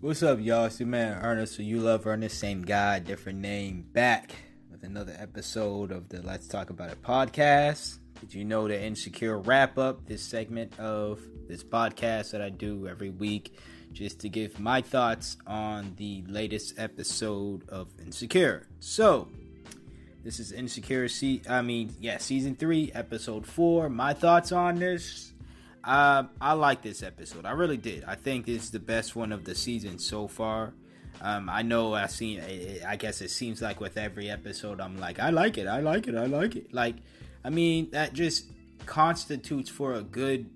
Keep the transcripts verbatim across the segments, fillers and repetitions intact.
What's up, y'all? It's your man Ernest, so you love Ernest, same guy, different name, back with another episode of the Let's Talk About It podcast. Did you know the Insecure wrap-up, this segment of this podcast that I do every week, just to give my thoughts on the latest episode of Insecure. So, this is Insecure, se- I mean, yeah, Season three, Episode four, my thoughts on this. Uh, I like this episode. I really did. I think it's the best one of the season so far. Um, I know I've seen, I guess it seems like with every episode, I'm like, I like it. I like it. I like it. Like, I mean, that just constitutes for a good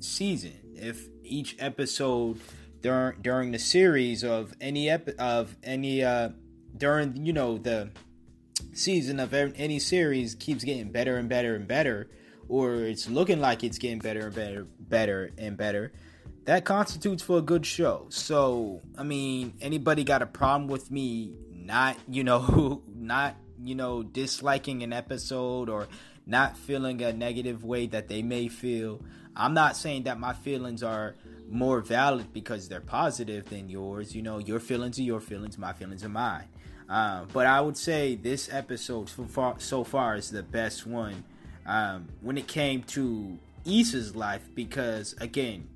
season. If each episode dur- during the series of any, epi- of any, uh, during, you know, the season of any series keeps getting better and better and better, or it's looking like it's getting better and better, better and better, that constitutes for a good show. So, I mean, anybody got a problem with me not, you know, not, you know, disliking an episode or not feeling a negative way that they may feel? I'm not saying that my feelings are more valid because they're positive than yours. You know, your feelings are your feelings, my feelings are mine. Uh, but I would say this episode so far, so far is the best one. Um, when it came to Issa's life, because again,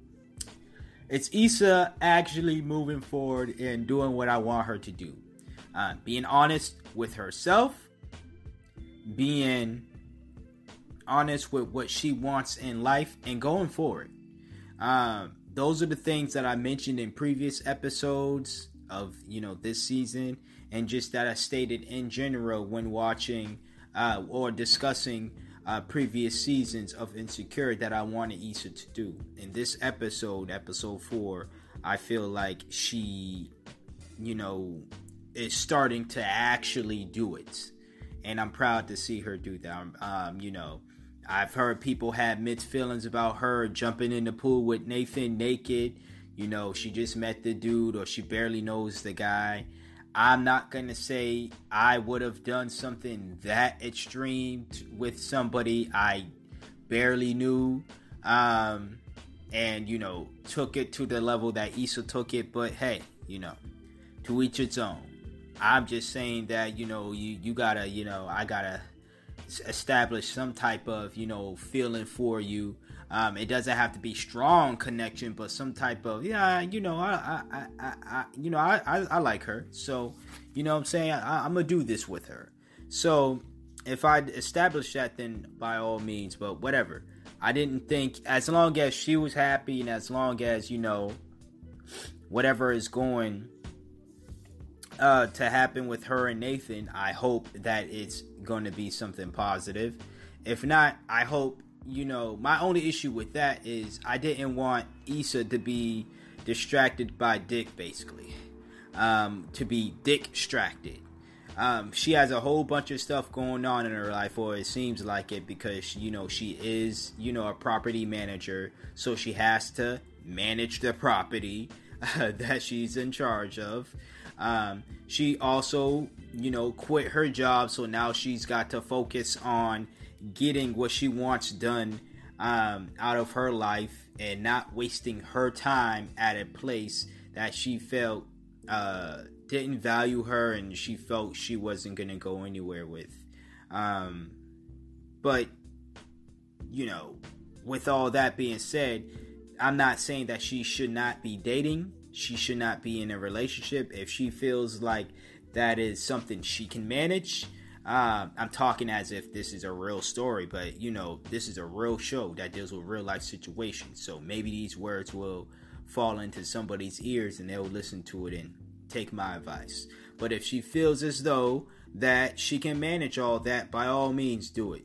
it's Issa actually moving forward and doing what I want her to do, uh, being honest with herself, being honest with what she wants in life, and going forward. Um, those are the things that I mentioned in previous episodes of, you know, this season, and just that I stated in general when watching uh, or discussing Uh, previous seasons of Insecure that I wanted Issa to do. In this episode, episode four, I feel like she, you know, is starting to actually do it. And I'm proud to see her do that. Um, you know, I've heard people have mixed feelings about her jumping in the pool with Nathan naked. You know, she just met the dude, or she barely knows the guy. I'm not going to say I would have done something that extreme t- with somebody I barely knew, um, and, you know, took it to the level that Issa took it. But, hey, you know, to each its own. I'm just saying that, you know, you, you got to, you know, I got to s- establish some type of, you know, feeling for you. Um, it doesn't have to be strong connection, but some type of, yeah, you know, I, I, I, I you know, I, I, I like her. So, you know what I'm saying? I, I'm going to do this with her. So if I establish that, then by all means, but whatever. I didn't think, as long as she was happy and as long as, you know, whatever is going uh, to happen with her and Nathan, I hope that it's going to be something positive. If not, I hope, you know, my only issue with that is I didn't want Issa to be distracted by Dick, basically. Um, to be dick-stracted. Um, she has a whole bunch of stuff going on in her life, or it seems like it, because, you know, she is, you know, a property manager. So she has to manage the property uh, that she's in charge of. Um, she also, you know, quit her job. So now she's got to focus on getting what she wants done um, out of her life, and not wasting her time at a place that she felt uh, didn't value her, and she felt she wasn't going to go anywhere with. Um, but, you know, with all that being said, I'm not saying that she should not be dating. She should not be in a relationship. If she feels like that is something she can manage, Uh, I'm talking as if this is a real story, but, you know, this is a real show that deals with real life situations. So maybe these words will fall into somebody's ears and they'll listen to it and take my advice. But if she feels as though that she can manage all that, by all means, do it.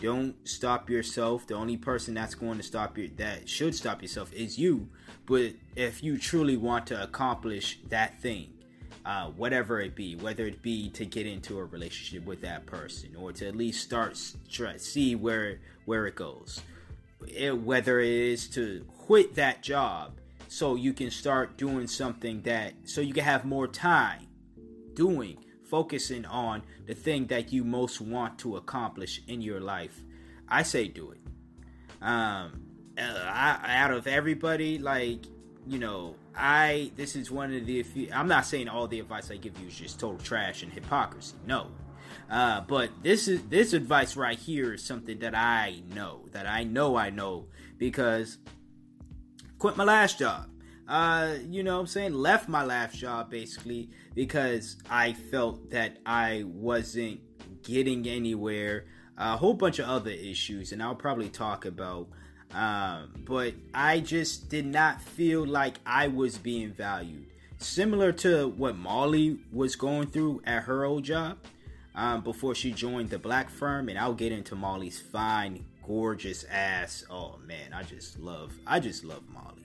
Don't stop yourself. The only person that's going to stop you, that should stop yourself, is you. But if you truly want to accomplish that thing, Uh, whatever it be, whether it be to get into a relationship with that person, or to at least start try, see where where it goes, it, whether it is to quit that job so you can start doing something that, so you can have more time doing, focusing on the thing that you most want to accomplish in your life. I say do it. Um, I, out of everybody, like, you know, I this is one of the few, I'm not saying all the advice I give you is just total trash and hypocrisy. No. Uh, but this is this advice right here is something that I know, that I know I know, because quit my last job. Uh, you know what I'm saying? Left my last job basically because I felt that I wasn't getting anywhere. A whole bunch of other issues, and I'll probably talk about. Um, but I just did not feel like I was being valued. Similar to what Molly was going through at her old job. Um, before she joined the black firm, and I'll get into Molly's fine, gorgeous ass. Oh man, I just love, I just love Molly.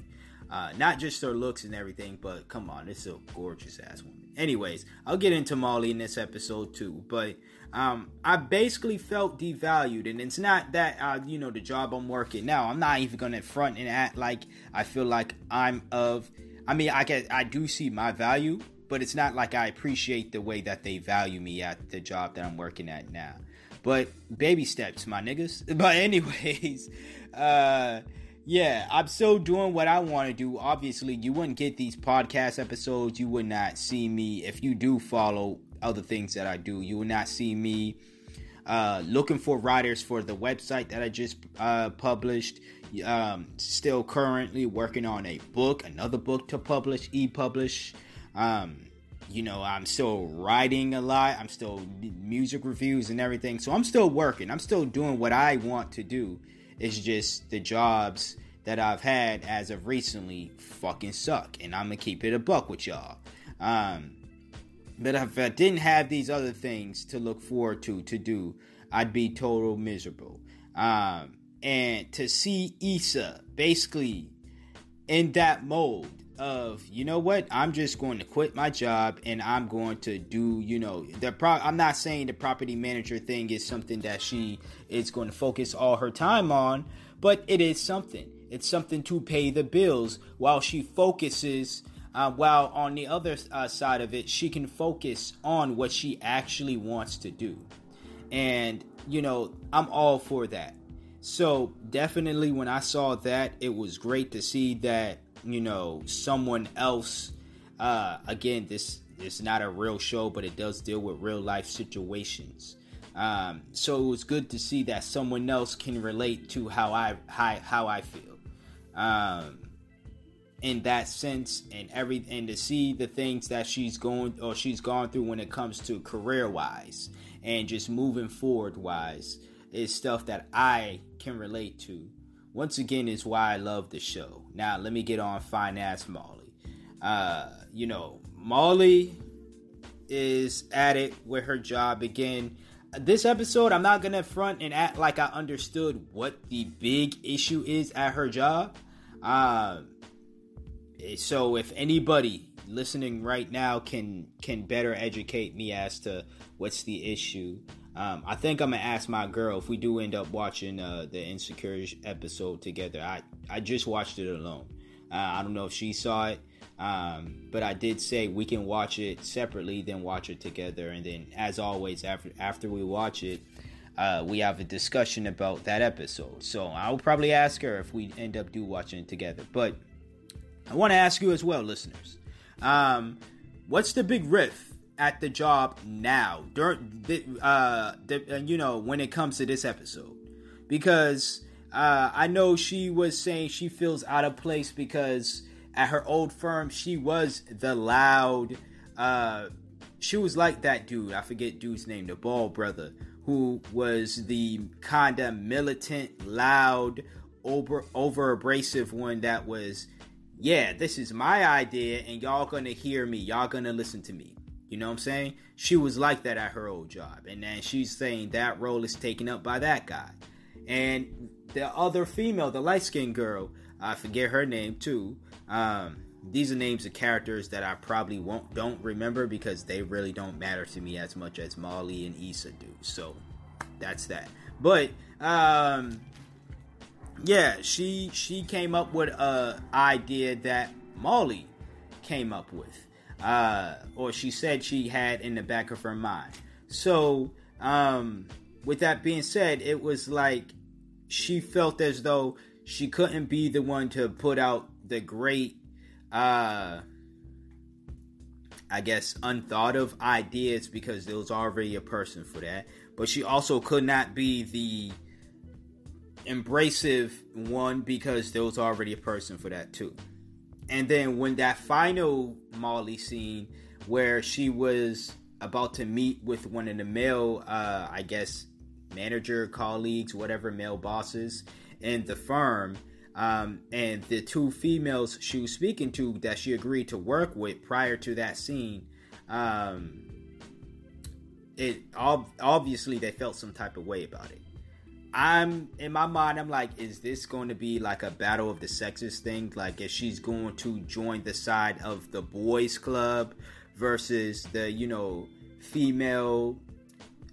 Uh, not just her looks and everything, but come on, it's a gorgeous ass woman. Anyways, I'll get into Molly in this episode too. But um, I basically felt devalued, and it's not that uh, you know, the job I'm working now. I'm not even gonna front and act like I feel like I'm of. I mean, I can, I do see my value. But it's not like I appreciate the way that they value me at the job that I'm working at now. But baby steps, my niggas. But anyways, uh, yeah, I'm still doing what I want to do. Obviously, you wouldn't get these podcast episodes. You would not see me. If you do follow other things that I do, you would not see me uh, looking for writers for the website that I just uh, published. Um, still currently working on a book, another book to publish, e-publish. Um, you know, I'm still writing a lot. I'm still music reviews and everything. So I'm still working. I'm still doing what I want to do. It's just the jobs that I've had as of recently fucking suck. And I'm going to keep it a buck with y'all. Um, but if I didn't have these other things to look forward to, to do, I'd be total miserable. Um, and to see Issa basically in that mold. Of, you know what, I'm just going to quit my job and I'm going to do, you know, the pro- I'm not saying the property manager thing is something that she is going to focus all her time on, but it is something. It's something to pay the bills while she focuses, uh, while on the other uh, side of it, she can focus on what she actually wants to do. And, you know, I'm all for that. So definitely when I saw that, it was great to see that, you know, someone else, uh, again, this is not a real show, but it does deal with real life situations. Um, so it was good to see that someone else can relate to how I, how, how I feel, um, in that sense, and every, and to see the things that she's going, or she's gone through when it comes to career wise and just moving forward wise is stuff that I can relate to. Once again, is why I love the show. Now, let me get on fine ass Molly. Uh, you know, Molly is at it with her job again. This episode, I'm not going to front and act like I understood what the big issue is at her job. Uh, so if anybody listening right now can, can better educate me as to what's the issue. Um, I think I'm going to ask my girl if we do end up watching uh, the Insecure episode together. I, I just watched it alone. Uh, I don't know if she saw it, um, but I did say we can watch it separately, then watch it together. And then, as always, after after we watch it, uh, we have a discussion about that episode. So I'll probably ask her if we end up do watching it together. But I want to ask you as well, listeners, um, what's the big riff at the job now, during the, uh, the, you know, when it comes to this episode? Because uh, I know she was saying she feels out of place because at her old firm, she was the loud, uh, she was like that dude, I forget dude's name, the ball brother, who was the kind of militant, loud, over, over abrasive one that was, yeah, this is my idea and y'all gonna hear me, y'all gonna listen to me. You know what I'm saying? She was like that at her old job. And then she's saying that role is taken up by that guy. And the other female, the light-skinned girl, I forget her name too. Um, these are names of characters that I probably won't don't remember because they really don't matter to me as much as Molly and Issa do. So that's that. But um, yeah, she she came up with an idea that Molly came up with. Uh, or she said she had in the back of her mind. So, um, with that being said, it was like she felt as though she couldn't be the one to put out the great uh, I guess, unthought of ideas, because there was already a person for that. But she also could not be the embracive one, because there was already a person for that too. And then when that final Molly scene where she was about to meet with one of the male, uh, I guess, manager, colleagues, whatever, male bosses in the firm, um, and the two females she was speaking to that she agreed to work with prior to that scene, um, it ob- obviously they felt some type of way about it. I'm in my mind, I'm like, is this going to be like a battle of the sexes thing? Like, if she's going to join the side of the boys club versus the, you know, female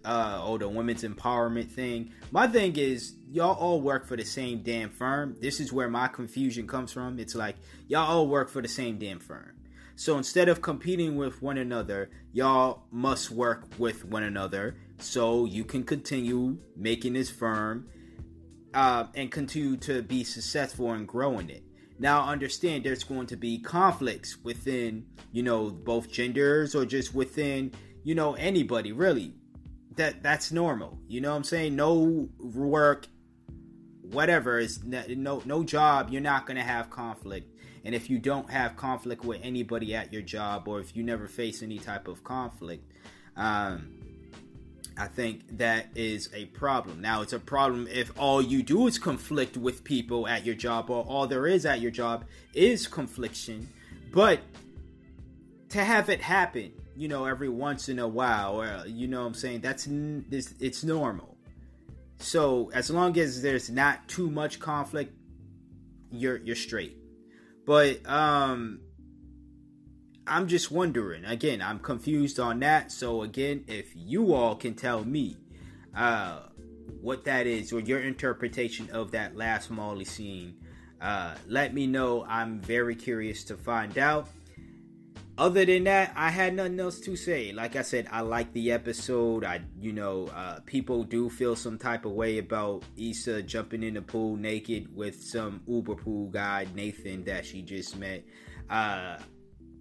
uh, or the women's empowerment thing. My thing is, y'all all work for the same damn firm. This is where my confusion comes from. It's like, y'all all work for the same damn firm. So instead of competing with one another, y'all must work with one another so you can continue making this firm uh, and continue to be successful and growing it. Now, understand there's going to be conflicts within, you know, both genders, or just within, you know, anybody really. That that's normal. You know what I'm saying? No work, whatever, is no no job, you're not going to have conflict. And if you don't have conflict with anybody at your job, or if you never face any type of conflict, um, I think that is a problem. Now, it's a problem if all you do is conflict with people at your job, or all there is at your job is confliction. But to have it happen, you know, every once in a while, or, you know what I'm saying, that's it's, it's normal. So as long as there's not too much conflict, you're you're straight. But um, I'm just wondering, again, I'm confused on that. So again, if you all can tell me uh, what that is, or your interpretation of that last Molly scene, uh, let me know. I'm very curious to find out. Other than that, I had nothing else to say. Like I said, I like the episode. I, you know, uh, people do feel some type of way about Issa jumping in the pool naked with some Uber pool guy, Nathan, that she just met. Uh,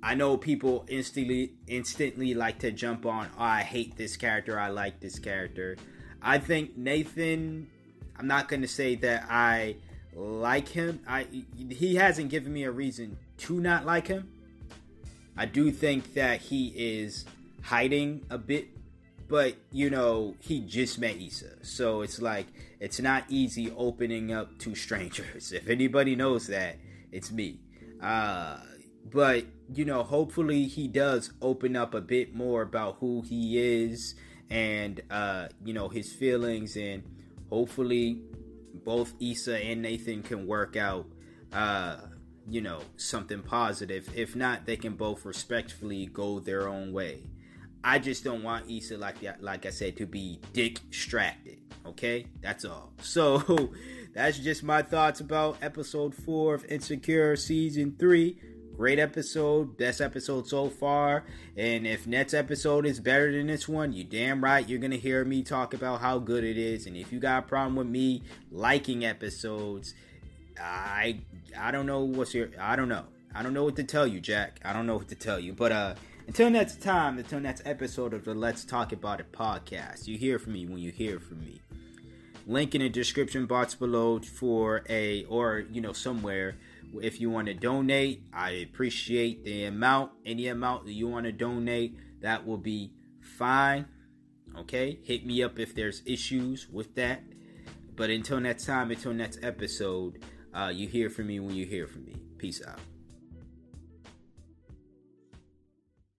I know people instantly, instantly like to jump on, oh, I hate this character, I like this character. I think Nathan, I'm not going to say that I like him. I he hasn't given me a reason to not like him. I do think that he is hiding a bit, but, you know, he just met Issa. So it's like, it's not easy opening up to strangers. If anybody knows that, it's me. Uh, but, you know, hopefully he does open up a bit more about who he is and, uh, you know, his feelings. And hopefully both Issa and Nathan can work out, uh, you know, something positive. If not, they can both respectfully go their own way. I just don't want Issa, like that, like I said, to be distracted. Okay, that's all. So that's just my thoughts about episode four of Insecure season three. Great episode, best episode so far. And if next episode is better than this one, you damn right you're gonna hear me talk about how good it is. And if you got a problem with me liking episodes, I I don't know what's your I don't know I don't know what to tell you, Jack. I don't know what to tell you. But uh, until next time, until next episode of the Let's Talk About It podcast, you hear from me when you hear from me. Link in the description box below for a or you know somewhere if you want to donate. I appreciate the amount, any amount that you want to donate. That will be fine. Okay, hit me up if there's issues with that. But until next time, until next episode. Uh, you hear from me when you hear from me. Peace out.